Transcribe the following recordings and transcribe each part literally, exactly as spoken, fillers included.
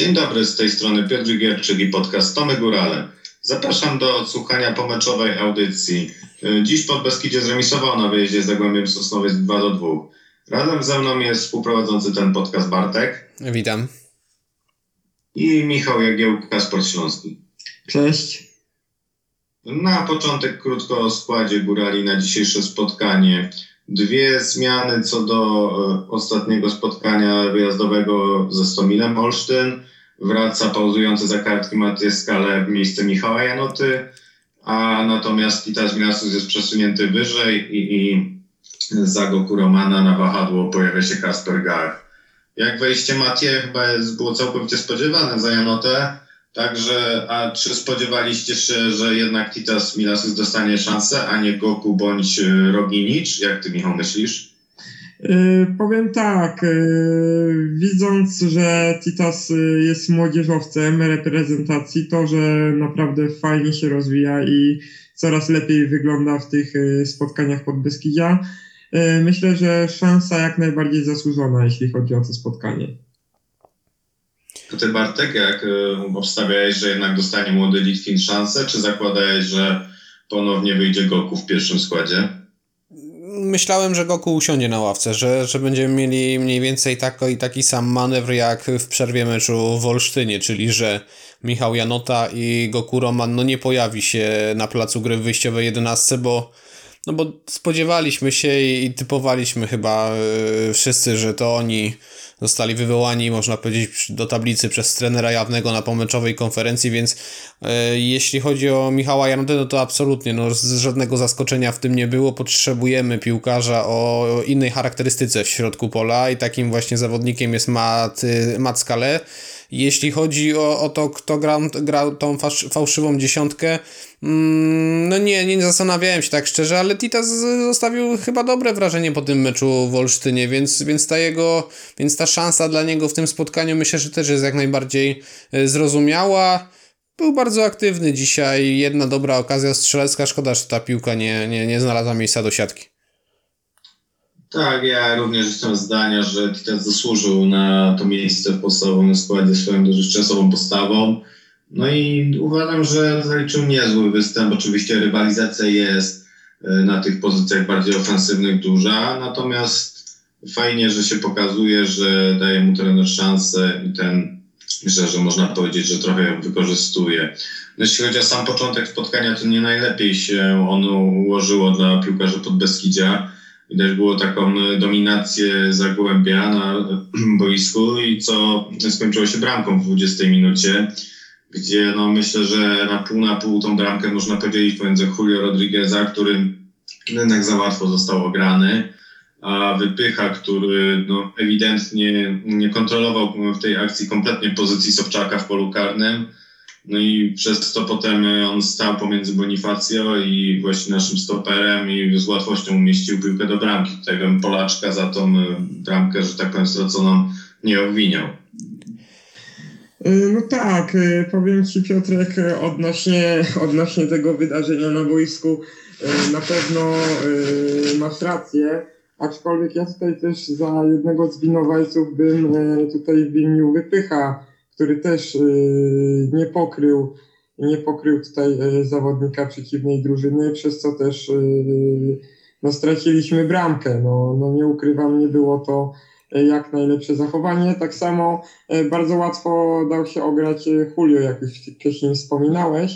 Dzień dobry, z tej strony Piotr Gierczyk i podcast Tomy Górale. Zapraszam do słuchania pomeczowej audycji. Dziś Podbeskidzie zremisował na wyjeździe z Zagłębiem Sosnowiec dwa do dwóch. Razem ze mną jest współprowadzący ten podcast Bartek. Witam. I Michał Jagiełka, Sport Śląski. Cześć. Na początek krótko o składzie Górali na dzisiejsze spotkanie. Dwie zmiany co do ostatniego spotkania wyjazdowego ze Stomilem Olsztyn. Wraca pauzujący za kartki Matt Scalla w miejsce Michała Janoty, a natomiast Titas Milašius jest przesunięty wyżej i, i za Goku Romana na wahadło pojawia się Kasper Gorf. Jak wejście Matie chyba jest, było całkowicie spodziewane za Janotę, także a czy spodziewaliście się, że jednak Titas Milašius dostanie szansę, a nie Goku bądź Roginicz? Jak ty, Michał, myślisz? Yy, powiem tak, yy, widząc, że Titas jest młodzieżowcem reprezentacji, to, że naprawdę fajnie się rozwija i coraz lepiej wygląda w tych spotkaniach Podbeskidzia, yy, myślę, że szansa jak najbardziej zasłużona, jeśli chodzi o to spotkanie. To ty, Bartek, jak yy, obstawiałeś, że jednak dostanie młody Litwin szansę, czy zakładałeś, że ponownie wyjdzie Goku w pierwszym składzie? Myślałem, że Goku usiądzie na ławce, że, że będziemy mieli mniej więcej tako i taki sam manewr jak w przerwie meczu w Olsztynie, czyli że Michał Janota i Goku Roman no nie pojawi się na placu gry w wyjściowej jedenastce, bo, no bo spodziewaliśmy się i, i typowaliśmy chyba yy, wszyscy, że to oni zostali wywołani, można powiedzieć, do tablicy przez trenera Jawnego na pomeczowej konferencji, więc e, jeśli chodzi o Michała Janotę, no to absolutnie no, żadnego zaskoczenia w tym nie było. Potrzebujemy piłkarza o, o innej charakterystyce w środku pola i takim właśnie zawodnikiem jest Matt, Matt Scalla. Jeśli chodzi o, o to, kto grał gra tą fasz, fałszywą dziesiątkę, mm, no nie, nie zastanawiałem się tak szczerze, ale Titas zostawił chyba dobre wrażenie po tym meczu w Olsztynie, więc, więc, ta, jego, więc ta szansa dla niego w tym spotkaniu myślę, że też jest jak najbardziej zrozumiała. Był bardzo aktywny dzisiaj, jedna dobra okazja strzelecka, szkoda, że ta piłka nie, nie, nie znalazła miejsca do siatki. Tak, ja również jestem zdania, że Titas zasłużył na to miejsce w podstawowym składzie swoją dotychczasową postawą. No i uważam, że zaliczył niezły występ. Oczywiście rywalizacja jest na tych pozycjach bardziej ofensywnych duża, natomiast fajnie, że się pokazuje, że daje mu trener szansę i ten, myślę, że można powiedzieć, że trochę ją wykorzystuje. Jeśli chodzi o sam początek spotkania, to nie najlepiej się ono ułożyło dla piłkarzy Podbeskidzia. Widać było taką dominację Zagłębia na boisku i co skończyło się bramką w dwudziestej minucie, gdzie no myślę, że na pół na pół tą bramkę można podzielić pomiędzy Julio Rodrigueza, który jednak za łatwo został ograny, a Wypycha, który no ewidentnie nie kontrolował w tej akcji kompletnie pozycji Sobczaka w polu karnym. No i przez to potem on stał pomiędzy Bonifacio i właśnie naszym stoperem i z łatwością umieścił piłkę do bramki. Tutaj bym Polaczka za tą bramkę, że tak powiem, straconą nie obwiniał. No tak, powiem Ci, Piotrek, odnośnie, odnośnie tego wydarzenia na boisku na pewno masz rację, aczkolwiek ja tutaj też za jednego z winowajców bym tutaj winił Wypycha, który też y, nie pokrył, nie pokrył tutaj y, zawodnika przeciwnej drużyny, przez co też y, no, straciliśmy bramkę. No, no nie ukrywam, nie było to y, jak najlepsze zachowanie. Tak samo y, bardzo łatwo dał się ograć y, Julio, jak już wcześniej wspominałeś.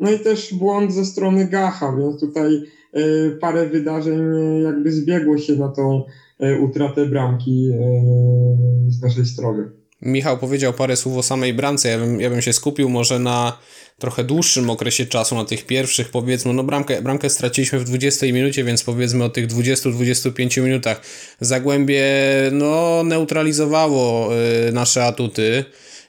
No i też błąd ze strony Gacha, więc tutaj y, parę wydarzeń y, jakby zbiegło się na tą y, utratę bramki y, z naszej strony. Michał powiedział parę słów o samej bramce, ja bym, ja bym się skupił może na trochę dłuższym okresie czasu, na tych pierwszych, powiedzmy, no bramkę, bramkę straciliśmy w dwudziestej minucie, więc powiedzmy o tych dwudziestu do dwudziestu pięciu minutach. Zagłębie no neutralizowało y, nasze atuty.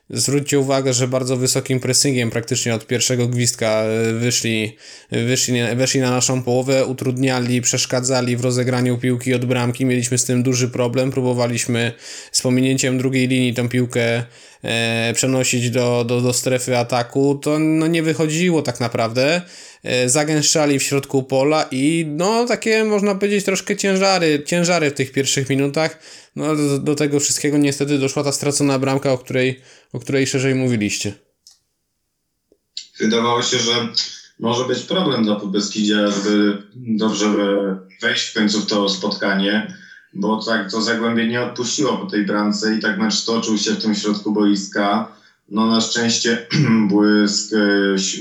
Zwróćcie uwagę, że bardzo wysokim pressingiem praktycznie od pierwszego gwizdka wyszli, wyszli, weszli na naszą połowę, utrudniali, przeszkadzali w rozegraniu piłki od bramki, mieliśmy z tym duży problem, próbowaliśmy z pominięciem drugiej linii tą piłkę e, przenosić do, do, do strefy ataku, to no nie wychodziło tak naprawdę. E, zagęszczali w środku pola i no takie można powiedzieć troszkę ciężary, ciężary w tych pierwszych minutach. No do, do tego wszystkiego niestety doszła ta stracona bramka, o której, o której szerzej mówiliście. Wydawało się, że może być problem dla Podbeskidzia, żeby dobrze wejść w końcu w to spotkanie, bo tak to Zagłębie nie odpuściło po tej bramce i tak mecz toczył się w tym środku boiska. No na szczęście błysk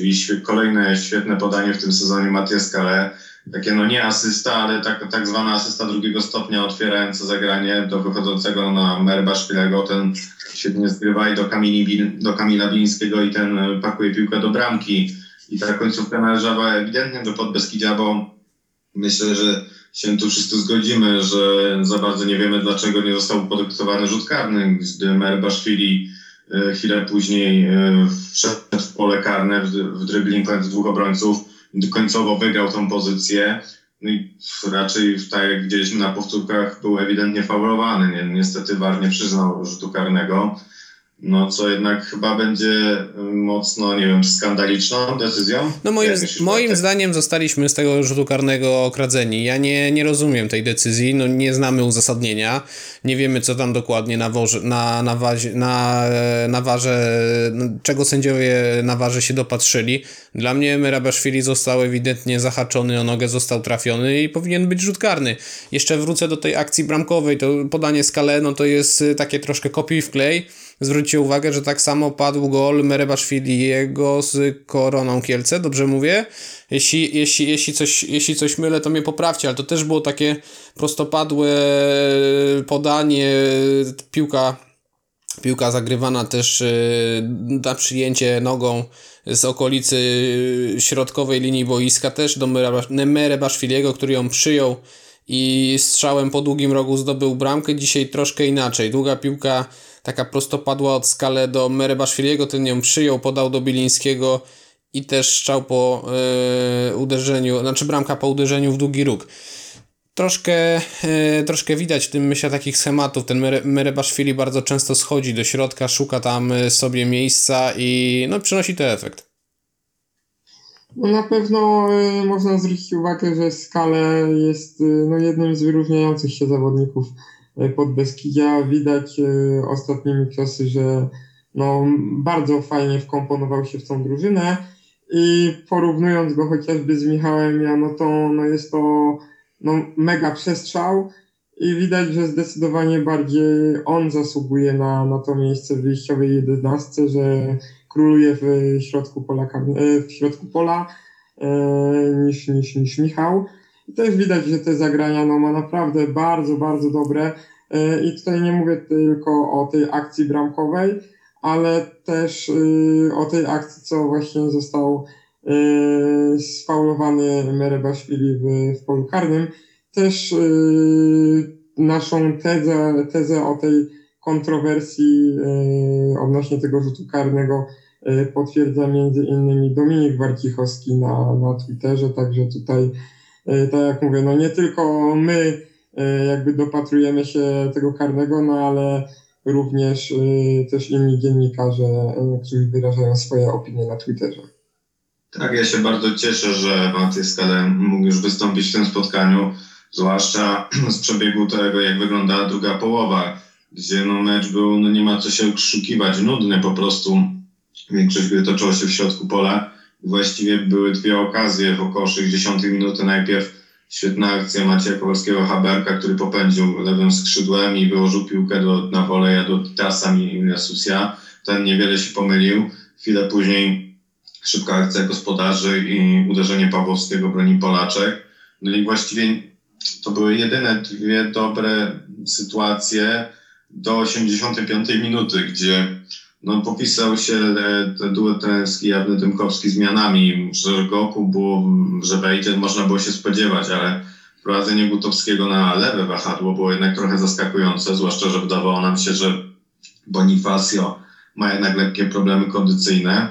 i kolejne świetne podanie w tym sezonie Matt Scalla. Takie no nie asysta, ale tak, tak zwana asysta drugiego stopnia otwierająca zagranie do wychodzącego na Merebaschwilego. Ten świetnie zgrywa i do, Kamili, do Kamila Bilińskiego i ten pakuje piłkę do bramki. I ta końcówka należała ewidentnie do Podbeskidzia, bo myślę, że się tu wszyscy zgodzimy, że za bardzo nie wiemy, dlaczego nie został podyktowany rzut karny, gdy Merebaschwili chwilę później wszedł w pole karne w dribbling z dwóch obrońców. Końcowo wygrał tą pozycję. No i raczej, tak jak widzieliśmy na powtórkach, był ewidentnie faulowany. Niestety V A R nie przyznał rzutu karnego. No, co jednak chyba będzie mocno, nie wiem, skandaliczną decyzją? No moim, ja myślę, moim tak. zdaniem zostaliśmy z tego rzutu karnego okradzeni. Ja nie, nie rozumiem tej decyzji, no nie znamy uzasadnienia, nie wiemy co tam dokładnie na, woży, na, na, wazie, na, na warze, czego sędziowie na warze się dopatrzyli. Dla mnie Merebaschwili został ewidentnie zahaczony o nogę, został trafiony i powinien być rzut karny. Jeszcze wrócę do tej akcji bramkowej, to podanie Scallę, no to jest takie troszkę kopiuj wklej. Zwróćcie uwagę, że tak samo padł gol Merebaschwiliego z Koroną Kielce, dobrze mówię? Jeśli, jeśli, jeśli, coś, jeśli coś mylę, to mnie poprawcie, ale to też było takie prostopadłe podanie, piłka, piłka zagrywana też na przyjęcie nogą z okolicy środkowej linii boiska, też do Merebaschwiliego, który ją przyjął i strzałem po długim rogu zdobył bramkę. Dzisiaj troszkę inaczej, długa piłka taka prostopadła od Scallę do Merebaschwiliego, ten ją przyjął, podał do Bilińskiego i też strzał po yy, uderzeniu, znaczy bramka po uderzeniu w długi róg. Troszkę, yy, troszkę widać w tym myślę takich schematów. Ten Merebaschwili bardzo często schodzi do środka, szuka tam sobie miejsca i no, przynosi to efekt. No na pewno yy, można zwrócić uwagę, że Scalla jest yy, no, jednym z wyróżniających się zawodników Podbeskidzia. Widać y, ostatnie miksosy, że no, bardzo fajnie wkomponował się w tą drużynę i porównując go chociażby z Michałem Janotą, no jest to no, mega przestrzał i widać, że zdecydowanie bardziej on zasługuje na, na to miejsce w wyjściowej jedenastce, że króluje w środku pola, w środku pola y, niż, niż, niż Michał. I też widać, że te zagrania no, ma naprawdę bardzo, bardzo dobre i tutaj nie mówię tylko o tej akcji bramkowej, ale też y, o tej akcji, co właśnie został y, sfaulowany Merebaschwili w, w polu karnym. Też y, naszą tezę, tezę o tej kontrowersji y, odnośnie tego rzutu karnego y, potwierdza między innymi Dominik Warkichowski na, na Twitterze, także tutaj tak jak mówię, no nie tylko my jakby dopatrujemy się tego karnego, no ale również też inni dziennikarze, którzy wyrażają swoje opinie na Twitterze. Tak, ja się bardzo cieszę, że Maciej Scalla mógł już wystąpić w tym spotkaniu, zwłaszcza z przebiegu tego, jak wyglądała druga połowa, gdzie no mecz był, no nie ma co się krzykiwać, nudny po prostu. Większość gry toczyła się w środku pola. Właściwie były dwie okazje w około sześćdziesiątej minuty. Najpierw świetna akcja Macieja Kowalskiego-Haberka, który popędził lewym skrzydłem i wyłożył piłkę do, na woleja do Titasa Milašiusa. Ten niewiele się pomylił. Chwilę później szybka akcja gospodarzy i uderzenie Pawłowskiego broni Polaczek. No i właściwie to były jedyne dwie dobre sytuacje do osiemdziesiątej piątej minuty, gdzie no, popisał się ten duet trenerski Jawny-Dymkowski zmianami, że Goku było, że wejdzie, można było się spodziewać, ale wprowadzenie Gutowskiego na lewe wahadło było jednak trochę zaskakujące, zwłaszcza, że wydawało nam się, że Bonifacio ma jednak lekkie problemy kondycyjne.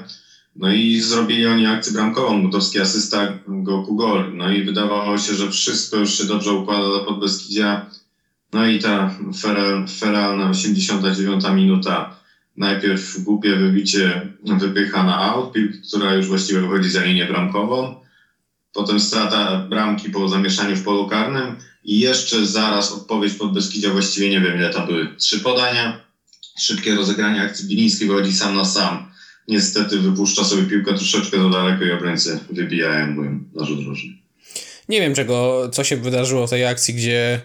No i zrobili oni akcję bramkową, Gutowski asysta, Goku gol. No i wydawało się, że wszystko już się dobrze układa dla Podbeskidzia. No i ta feralna osiemdziesiąta dziewiąta minuta. Najpierw głupie wybicie Wypycha na aut, która już właściwie wychodzi za linię bramkową. Potem strata bramki po zamieszaniu w polu karnym i jeszcze zaraz odpowiedź Podbeskidzia, właściwie nie wiem ile to były. Trzy podania, szybkie rozegranie akcji. Biliński wychodzi sam na sam. Niestety wypuszcza sobie piłkę troszeczkę za daleko i obrońcy wybijają na rzut rożny. Nie wiem czego, co się wydarzyło w tej akcji, gdzie...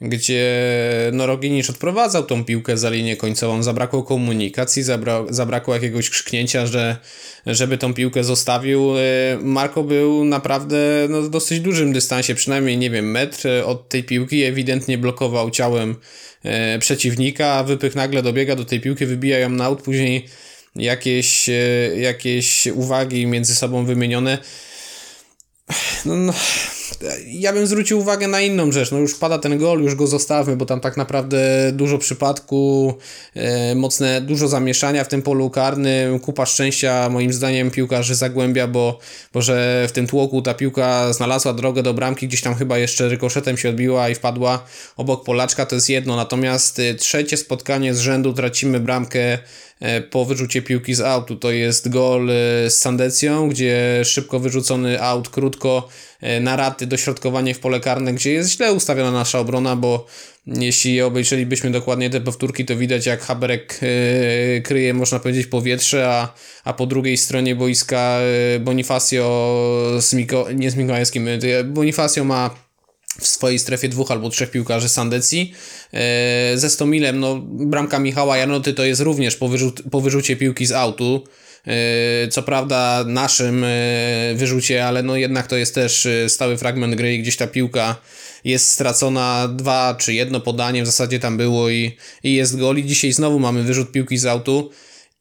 gdzie Noroginicz odprowadzał tą piłkę za linię końcową, zabrakło komunikacji, zabra- zabrakło jakiegoś krzyknięcia, że żeby tą piłkę zostawił. Marko był naprawdę no, w dosyć dużym dystansie, przynajmniej nie wiem, metr od tej piłki, ewidentnie blokował ciałem e, przeciwnika, a Wypych nagle dobiega do tej piłki, wybija ją na aut, później jakieś, e, jakieś uwagi między sobą wymienione. No, no, ja bym zwrócił uwagę na inną rzecz. No już pada ten gol, już go zostawmy, bo tam tak naprawdę dużo przypadku, e, mocne, dużo zamieszania w tym polu karnym, kupa szczęścia moim zdaniem piłkarzy Zagłębia, bo, bo że w tym tłoku ta piłka znalazła drogę do bramki, gdzieś tam chyba jeszcze rykoszetem się odbiła i wpadła obok Polaczka, to jest jedno. Natomiast trzecie spotkanie z rzędu tracimy bramkę po wyrzucie piłki z autu. To jest gol z Sandecją, gdzie szybko wyrzucony aut, krótko na raty, dośrodkowanie w pole karne, gdzie jest źle ustawiona nasza obrona, bo jeśli obejrzelibyśmy dokładnie te powtórki, to widać jak Haberek kryje, można powiedzieć, powietrze, a, a po drugiej stronie boiska Bonifacio z Miko, nie z Mikołajewskim, Bonifacio ma w swojej strefie dwóch albo trzech piłkarzy Sandecji. Ze Stomilem, no, bramka Michała Janoty to jest również po, wyrzut, po wyrzucie piłki z autu. Co prawda naszym wyrzucie, ale no jednak to jest też stały fragment gry i gdzieś ta piłka jest stracona, dwa czy jedno podanie w zasadzie tam było i, i jest gol. I dzisiaj znowu mamy wyrzut piłki z autu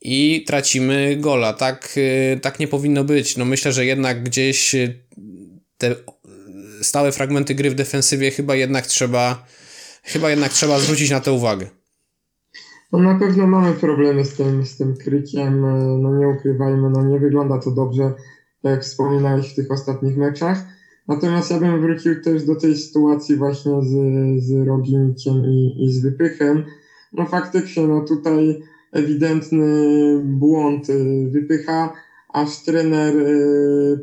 i tracimy gola. Tak, tak nie powinno być. No myślę, że jednak gdzieś te stałe fragmenty gry w defensywie chyba jednak trzeba chyba jednak trzeba zwrócić na to uwagę. No na pewno mamy problemy z tym, z tym kryciem, no nie ukrywajmy, no nie wygląda to dobrze, jak wspominałeś, w tych ostatnich meczach. Natomiast ja bym wrócił też do tej sytuacji właśnie z, z Roginiciem i, i z Wypychem. No faktycznie, no tutaj ewidentny błąd Wypycha, aż trener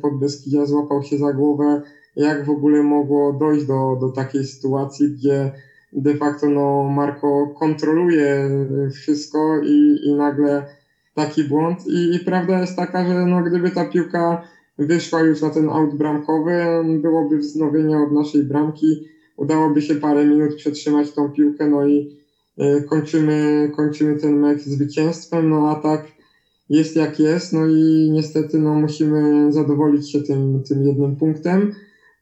Podbeskidzia złapał się za głowę, jak w ogóle mogło dojść do, do takiej sytuacji, gdzie de facto no, Marko kontroluje wszystko i, i nagle taki błąd. I, i prawda jest taka, że no, gdyby ta piłka wyszła już na ten aut bramkowy, byłoby wznowienie od naszej bramki, udałoby się parę minut przetrzymać tą piłkę, no i y, kończymy, kończymy ten mecz zwycięstwem, no a tak jest jak jest, no i niestety no, musimy zadowolić się tym, tym jednym punktem.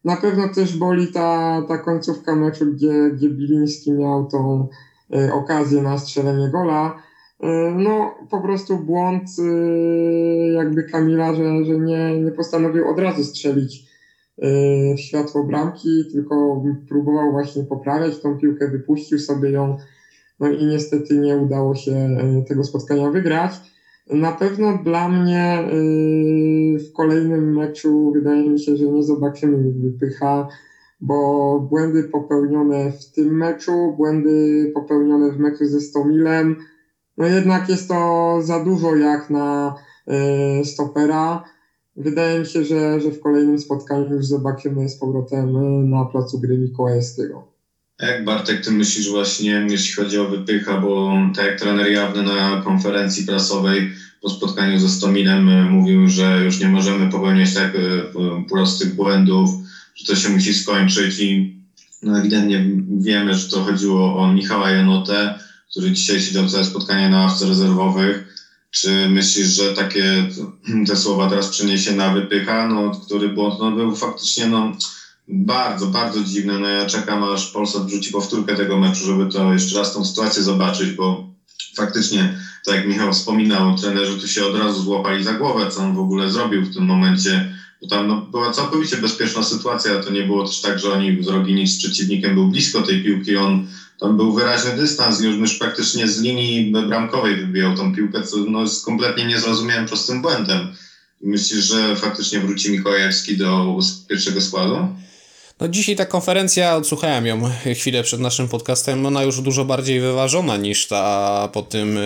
Na pewno też boli ta, ta końcówka meczu, gdzie, gdzie Biliński miał tą y, okazję na strzelenie gola. Y, no po prostu błąd y, jakby Kamila, że, że nie, nie postanowił od razu strzelić y, w światło bramki, tylko próbował właśnie poprawiać tą piłkę, wypuścił sobie ją. No i niestety nie udało się y, tego spotkania wygrać. Na pewno dla mnie yy, w kolejnym meczu wydaje mi się, że nie zobaczymy Wypycha, bo błędy popełnione w tym meczu, błędy popełnione w meczu ze Stomilem, no jednak jest to za dużo jak na yy, stopera. Wydaje mi się, że, że w kolejnym spotkaniu już zobaczymy z powrotem na placu gry Mikołajewskiego. Jak, Bartek, ty myślisz właśnie, jeśli chodzi o Wypycha, bo tak jak trener Jawny na konferencji prasowej po spotkaniu ze Stominem mówił, że już nie możemy popełniać tak prostych błędów, że to się musi skończyć i no, ewidentnie wiemy, że to chodziło o Michała Janotę, który dzisiaj siedział całe spotkanie na ławce rezerwowych. Czy myślisz, że takie te słowa teraz przeniesie na Wypycha, no, który błąd no, był faktycznie... no. Bardzo, bardzo dziwne. No ja czekam, aż Polsat wrzuci powtórkę tego meczu, żeby to jeszcze raz tą sytuację zobaczyć, bo faktycznie, tak jak Michał wspominał, trenerzy tu się od razu złapali za głowę, co on w ogóle zrobił w tym momencie, bo tam no, była całkowicie bezpieczna sytuacja, to nie było też tak, że oni z Roginicz z przeciwnikiem był blisko tej piłki, on tam był wyraźny dystans, już już praktycznie z linii bramkowej wybijał tą piłkę, co no, jest kompletnie niezrozumiałym prostym błędem. Myślisz, że faktycznie wróci Mikołajewski do pierwszego składu? No dzisiaj ta konferencja, odsłuchałem ją chwilę przed naszym podcastem, ona już dużo bardziej wyważona niż ta po tym,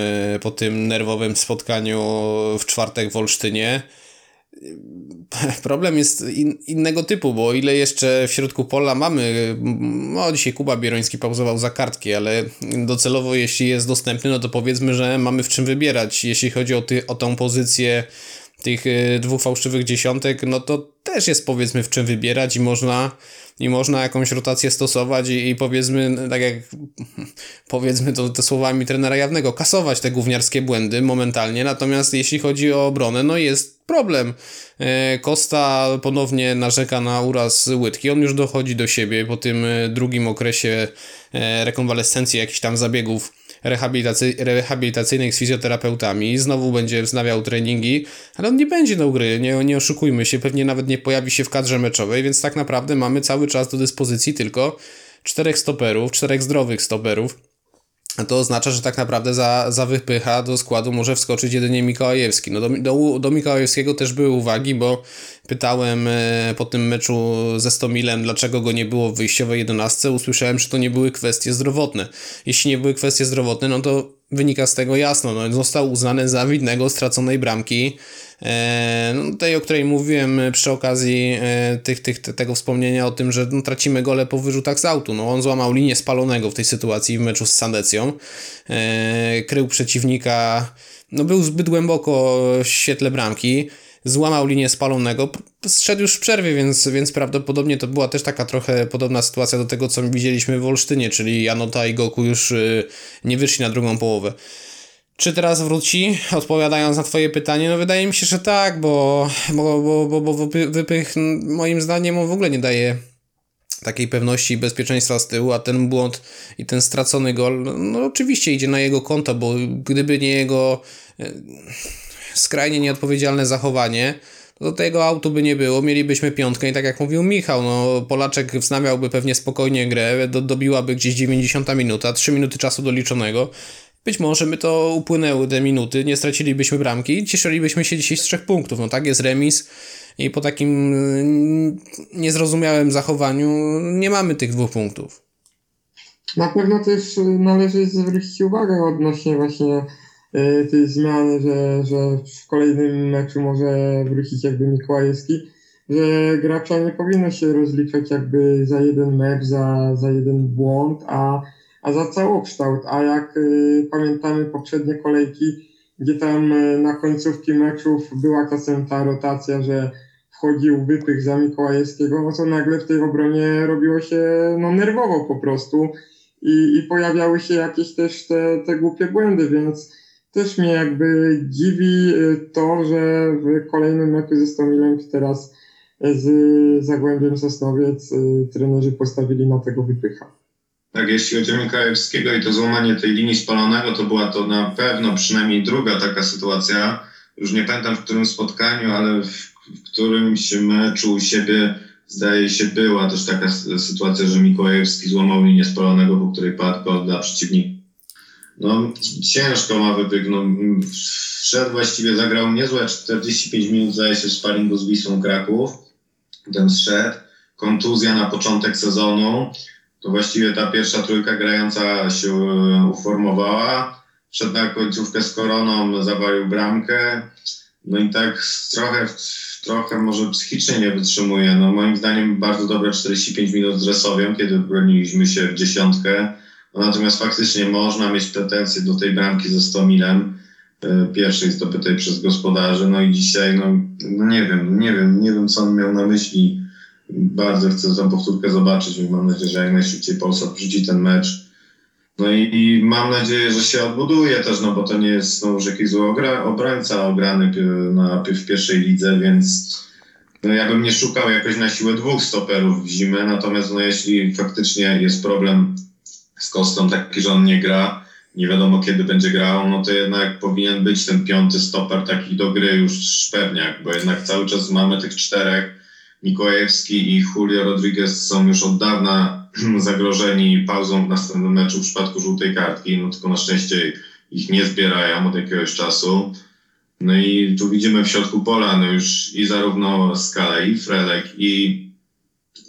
po tym nerwowym spotkaniu w czwartek w Olsztynie. Problem jest in, innego typu, bo o ile jeszcze w środku pola mamy, no dzisiaj Kuba Bieroński pauzował za kartki, ale docelowo jeśli jest dostępny, no to powiedzmy, że mamy w czym wybierać. Jeśli chodzi o, ty, o tą pozycję tych dwóch fałszywych dziesiątek, no to też jest powiedzmy w czym wybierać i można, i można jakąś rotację stosować i, i powiedzmy, tak jak powiedzmy to, to słowami trenera Jawnego, kasować te gówniarskie błędy momentalnie, natomiast jeśli chodzi o obronę, no jest problem. Kosta ponownie narzeka na uraz łydki, on już dochodzi do siebie po tym drugim okresie rekonwalescencji, jakichś tam zabiegów Rehabilitacy, rehabilitacyjnych z fizjoterapeutami, znowu będzie wznawiał treningi, ale on nie będzie do gry, nie, nie oszukujmy się, pewnie nawet nie pojawi się w kadrze meczowej, więc tak naprawdę mamy cały czas do dyspozycji tylko czterech stoperów, czterech zdrowych stoperów, a to oznacza, że tak naprawdę za, za Wypycha do składu może wskoczyć jedynie Mikołajewski. No do, do, do Mikołajewskiego też były uwagi, bo pytałem po tym meczu ze Stomilem, dlaczego go nie było w wyjściowej jedenastce. Usłyszałem, że to nie były kwestie zdrowotne. Jeśli nie były kwestie zdrowotne, no to wynika z tego jasno. No, został uznany za winnego straconej bramki, e, no, tej, o której mówiłem przy okazji e, tych, tych, tego wspomnienia o tym, że no, tracimy gole po wyrzutach z autu. No, on złamał linię spalonego w tej sytuacji w meczu z Sandecją. E, krył przeciwnika, no, był zbyt głęboko w świetle bramki. Złamał linię spalonego, zszedł już w przerwie, więc, więc prawdopodobnie to była też taka trochę podobna sytuacja do tego, co widzieliśmy w Olsztynie, czyli Janota i Goku już nie wyszli na drugą połowę. Czy teraz wróci? Odpowiadając na twoje pytanie, no wydaje mi się, że tak, bo, bo, bo, bo, bo Wypych moim zdaniem on w ogóle nie daje takiej pewności i bezpieczeństwa z tyłu, a ten błąd i ten stracony gol, no oczywiście idzie na jego konto, bo gdyby nie jego skrajnie nieodpowiedzialne zachowanie, do tego autu by nie było, mielibyśmy piątkę i tak jak mówił Michał, no Polaczek wznawiałby pewnie spokojnie grę, do, dobiłaby gdzieś dziewięćdziesiąta minuta, trzy minuty czasu doliczonego, być może by to upłynęły te minuty, nie stracilibyśmy bramki i cieszylibyśmy się dzisiaj z trzech punktów, no tak jest remis i po takim niezrozumiałym zachowaniu nie mamy tych dwóch punktów. Na pewno też należy zwrócić uwagę odnośnie właśnie tej zmiany, że, że w kolejnym meczu może wrócić jakby Mikołajewski, że gracza nie powinno się rozliczać jakby za jeden mecz, za, za jeden błąd, a, a za całokształt. A jak y, pamiętamy poprzednie kolejki, gdzie tam y, na końcówki meczów była czasem ta rotacja, że wchodził Wypych za Mikołajewskiego, no to nagle w tej obronie robiło się no, nerwowo po prostu i, i pojawiały się jakieś też te, te głupie błędy, więc też mnie jakby dziwi to, że w kolejnym meczu ze Stomilem, czy teraz z Zagłębiem Sosnowiec, trenerzy postawili na tego Wypycha. Tak, jeśli chodzi o Mikołajewskiego i to złamanie tej linii spalonego, to była to na pewno przynajmniej druga taka sytuacja. Już nie pamiętam w którym spotkaniu, ale w, w którymś meczu u siebie zdaje się była też taka sytuacja, że Mikołajewski złamał linię spalonego, po której padł gol dla przeciwnika. No ciężko ma Wypych, no wszedł właściwie, zagrał niezłe czterdzieści pięć minut zdaje się w sparingu z Wisłą Kraków, ten zszedł, kontuzja na początek sezonu, to właściwie ta pierwsza trójka grająca się uformowała, wszedł na końcówkę z Koroną, zawalił bramkę, no i tak trochę, trochę może psychicznie nie wytrzymuje, no moim zdaniem bardzo dobre czterdzieści pięć minut z Resowiem, kiedy broniliśmy się w dziesiątkę. No natomiast faktycznie można mieć pretensje do tej bramki ze Stomilem, pierwszej zdobytej przez gospodarzy. No i dzisiaj, no, no nie wiem, nie wiem, nie wiem co on miał na myśli. Bardzo chcę tę powtórkę zobaczyć, więc mam nadzieję, że jak najszybciej Polsa wrzuci ten mecz. No i, i mam nadzieję, że się odbuduje też, no bo to nie jest no, już jakiś zły ogra- obrońca ograny na, w pierwszej lidze, więc no, ja bym nie szukał jakoś na siłę dwóch stoperów w zimę. Natomiast no, jeśli faktycznie jest problem z Kostą taki, że on nie gra, nie wiadomo kiedy będzie grał, no to jednak powinien być ten piąty stoper taki do gry już pewniak, bo jednak cały czas mamy tych czterech. Mikołajewski i Julio Rodriguez są już od dawna zagrożeni pauzą w następnym meczu w przypadku żółtej kartki, no tylko na szczęście ich nie zbierają od jakiegoś czasu. No i tu widzimy w środku pola, no już i zarówno Scalla, i Frelek, i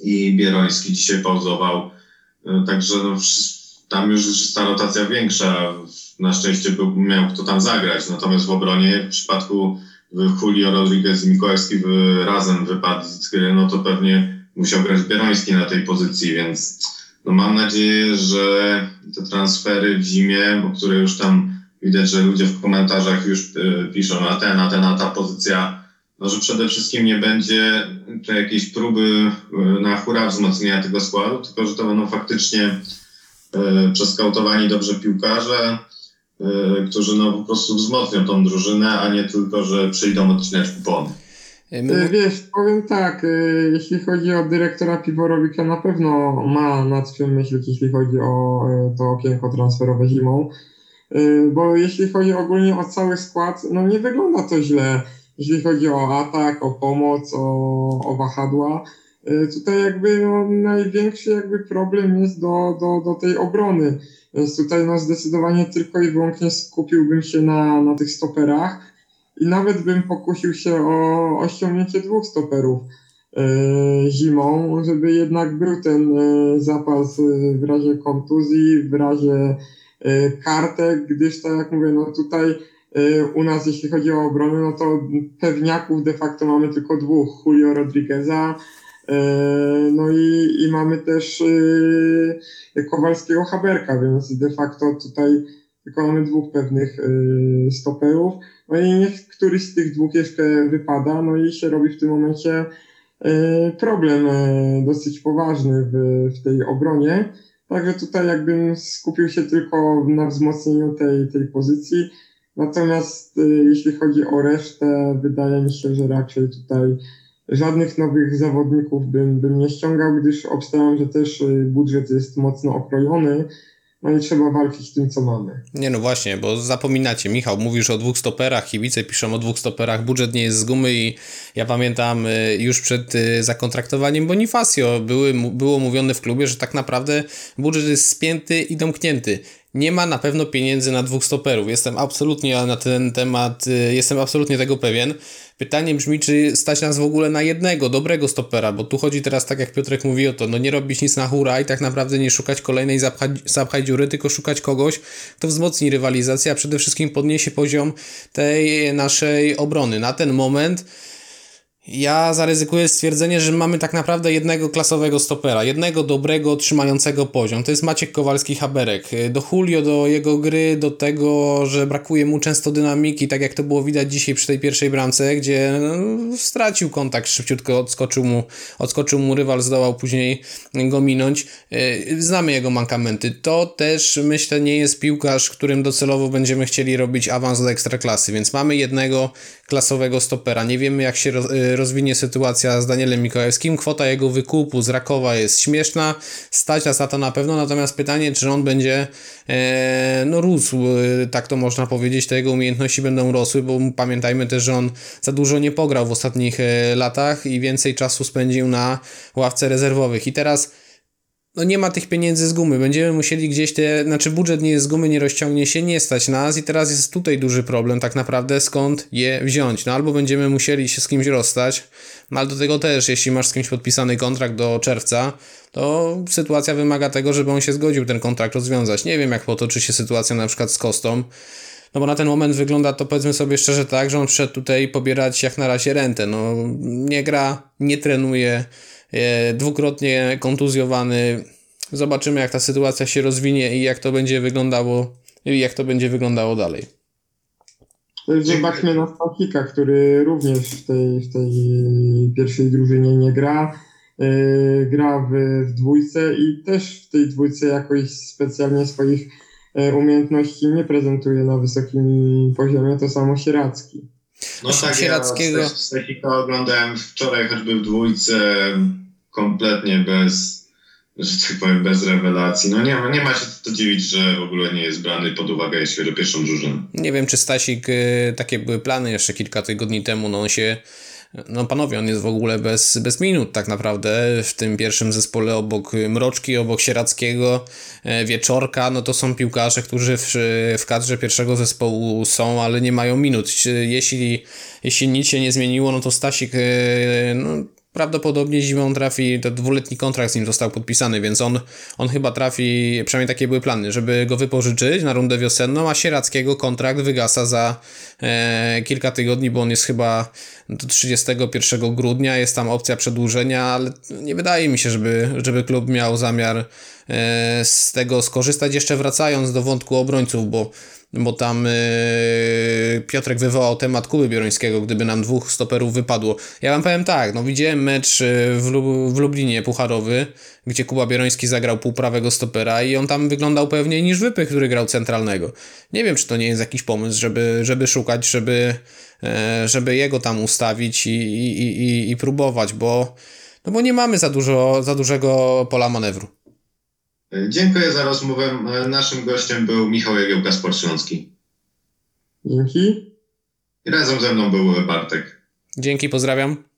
i Bieroński dzisiaj pauzował. Także no, tam już ta rotacja większa. Na szczęście był, miał kto tam zagrać. Natomiast w obronie w przypadku Julio Rodriguez i Mikołajewski razem wypadł z gry, no to pewnie musiał grać Bieroński na tej pozycji, więc no mam nadzieję, że te transfery w zimie, bo które już tam widać, że ludzie w komentarzach już piszą na ten, na ten, na ta pozycja, no że przede wszystkim nie będzie to jakiejś próby na hura wzmocnienia tego składu, tylko że to będą faktycznie przeskautowani dobrze piłkarze, którzy no po prostu wzmocnią tą drużynę, a nie tylko, że przyjdą odcinać kupony. Wiesz, powiem tak, jeśli chodzi o dyrektora Piworowika, na pewno ma nad czym myśleć, jeśli chodzi o to okienko transferowe zimą, bo jeśli chodzi ogólnie o cały skład, no nie wygląda to źle, jeśli chodzi o atak, o pomoc, o, o wahadła. Tutaj jakby no, największy jakby problem jest do, do, do tej obrony, więc tutaj no, zdecydowanie tylko i wyłącznie skupiłbym się na, na tych stoperach i nawet bym pokusił się o osiągnięcie dwóch stoperów yy, zimą, żeby jednak był ten yy, zapas yy, w razie kontuzji, w razie yy, kartek, gdyż tak jak mówię, no tutaj yy, u nas jeśli chodzi o obronę, no to pewniaków de facto mamy tylko dwóch, Julio Rodrigueza, no i, i mamy też yy, Kowalskiego-Haberka, więc de facto tutaj tylko mamy dwóch pewnych yy, stoperów. No i niech któryś z tych dwóch jeszcze wypada, no i się robi w tym momencie yy, problem yy, dosyć poważny w, w tej obronie. Także tutaj jakbym skupił się tylko na wzmocnieniu tej, tej pozycji. Natomiast yy, jeśli chodzi o resztę, wydaje mi się, że raczej tutaj żadnych nowych zawodników bym, bym nie ściągał, gdyż obstawiam, że też budżet jest mocno okrojony, no i trzeba walczyć z tym, co mamy. Nie no właśnie, bo zapominacie, Michał, mówisz o dwóch stoperach, kibice piszą o dwóch stoperach, budżet nie jest z gumy i ja pamiętam już przed zakontraktowaniem Bonifacio były, było mówione w klubie, że tak naprawdę budżet jest spięty i domknięty. Nie ma na pewno pieniędzy na dwóch stoperów. Jestem absolutnie na ten temat, jestem absolutnie tego pewien. Pytanie brzmi, czy stać nas w ogóle na jednego dobrego stopera, bo tu chodzi teraz, tak jak Piotrek mówi o to, no nie robić nic na hura i tak naprawdę nie szukać kolejnej zapchaj, zapchaj dziury, tylko szukać kogoś, kto wzmocni rywalizację, a przede wszystkim podniesie poziom tej naszej obrony. Na ten moment ja zaryzykuję stwierdzenie, że mamy tak naprawdę jednego klasowego stopera, jednego dobrego, trzymającego poziom. To jest Maciek Kowalski-Haberek. Do Julio, do jego gry, do tego, że brakuje mu często dynamiki, tak jak to było widać dzisiaj przy tej pierwszej bramce, gdzie stracił kontakt, szybciutko odskoczył mu, odskoczył mu rywal, zdołał później go minąć. Znamy jego mankamenty. To też, myślę, nie jest piłkarz, którym docelowo będziemy chcieli robić awans do ekstraklasy, więc mamy jednego klasowego stopera. Nie wiemy, jak się roz- rozwinie sytuacja z Danielem Mikołajewskim. Kwota jego wykupu z Rakowa jest śmieszna, stać nas na to na pewno, natomiast pytanie, czy on będzie e, no rósł, tak to można powiedzieć, te jego umiejętności będą rosły, bo pamiętajmy też, że on za dużo nie pograł w ostatnich e, latach i więcej czasu spędził na ławce rezerwowych. I teraz no nie ma tych pieniędzy z gumy, będziemy musieli gdzieś te, znaczy budżet nie jest z gumy, nie rozciągnie się, nie stać nas i teraz jest tutaj duży problem tak naprawdę, skąd je wziąć, no albo będziemy musieli się z kimś rozstać, no ale do tego też, jeśli masz z kimś podpisany kontrakt do czerwca, to sytuacja wymaga tego, żeby on się zgodził ten kontrakt rozwiązać. Nie wiem, jak potoczy się sytuacja na przykład z Kostą, no bo na ten moment wygląda to, powiedzmy sobie szczerze, tak, że on przyszedł tutaj pobierać jak na razie rentę, no nie gra, nie trenuje, dwukrotnie kontuzjowany. Zobaczymy, jak ta sytuacja się rozwinie i jak to będzie wyglądało i jak to będzie wyglądało dalej. Zobaczmy na Stachika, który również w tej, w tej pierwszej drużynie nie gra. Yy, gra w, w dwójce i też w tej dwójce jakoś specjalnie swoich umiejętności nie prezentuje na wysokim poziomie. To samo Sieracki. No tak, Sierackiego. Ja Stachika oglądałem wczoraj choćby w dwójce kompletnie bez, że tak powiem, bez rewelacji. No nie, nie ma się co dziwić, że w ogóle nie jest brany pod uwagę, jeśli chodzi o pierwszą drużynę. Nie wiem, czy Stasik, takie były plany jeszcze kilka tygodni temu, no on się, no panowie, on jest w ogóle bez, bez minut tak naprawdę w tym pierwszym zespole, obok Mroczki, obok Sierackiego, Wieczorka, no to są piłkarze, którzy w, w kadrze pierwszego zespołu są, ale nie mają minut. Jeśli, jeśli nic się nie zmieniło, no to Stasik, no prawdopodobnie zimą trafi, ten dwuletni kontrakt z nim został podpisany, więc on, on chyba trafi, przynajmniej takie były plany, żeby go wypożyczyć na rundę wiosenną, a Sierackiego kontrakt wygasa za e, kilka tygodni, bo on jest chyba do trzydziestego pierwszego grudnia, jest tam opcja przedłużenia, ale nie wydaje mi się, żeby, żeby klub miał zamiar e, z tego skorzystać. Jeszcze wracając do wątku obrońców, bo bo tam yy, Piotrek wywołał temat Kuby Bierońskiego, gdyby nam dwóch stoperów wypadło. Ja wam powiem tak, no widziałem mecz w, Lub- w Lublinie pucharowy, gdzie Kuba Bieroński zagrał półprawego stopera i on tam wyglądał pewniej niż Wypych, który grał centralnego. Nie wiem, czy to nie jest jakiś pomysł, żeby, żeby szukać, żeby, e, żeby jego tam ustawić i, i, i, i próbować, bo, no bo nie mamy za dużo, za dużego pola manewru. Dziękuję za rozmowę. Naszym gościem był Michał Jagiełka, Sport Śląski. Dzięki. I razem ze mną był Bartek. Dzięki, pozdrawiam.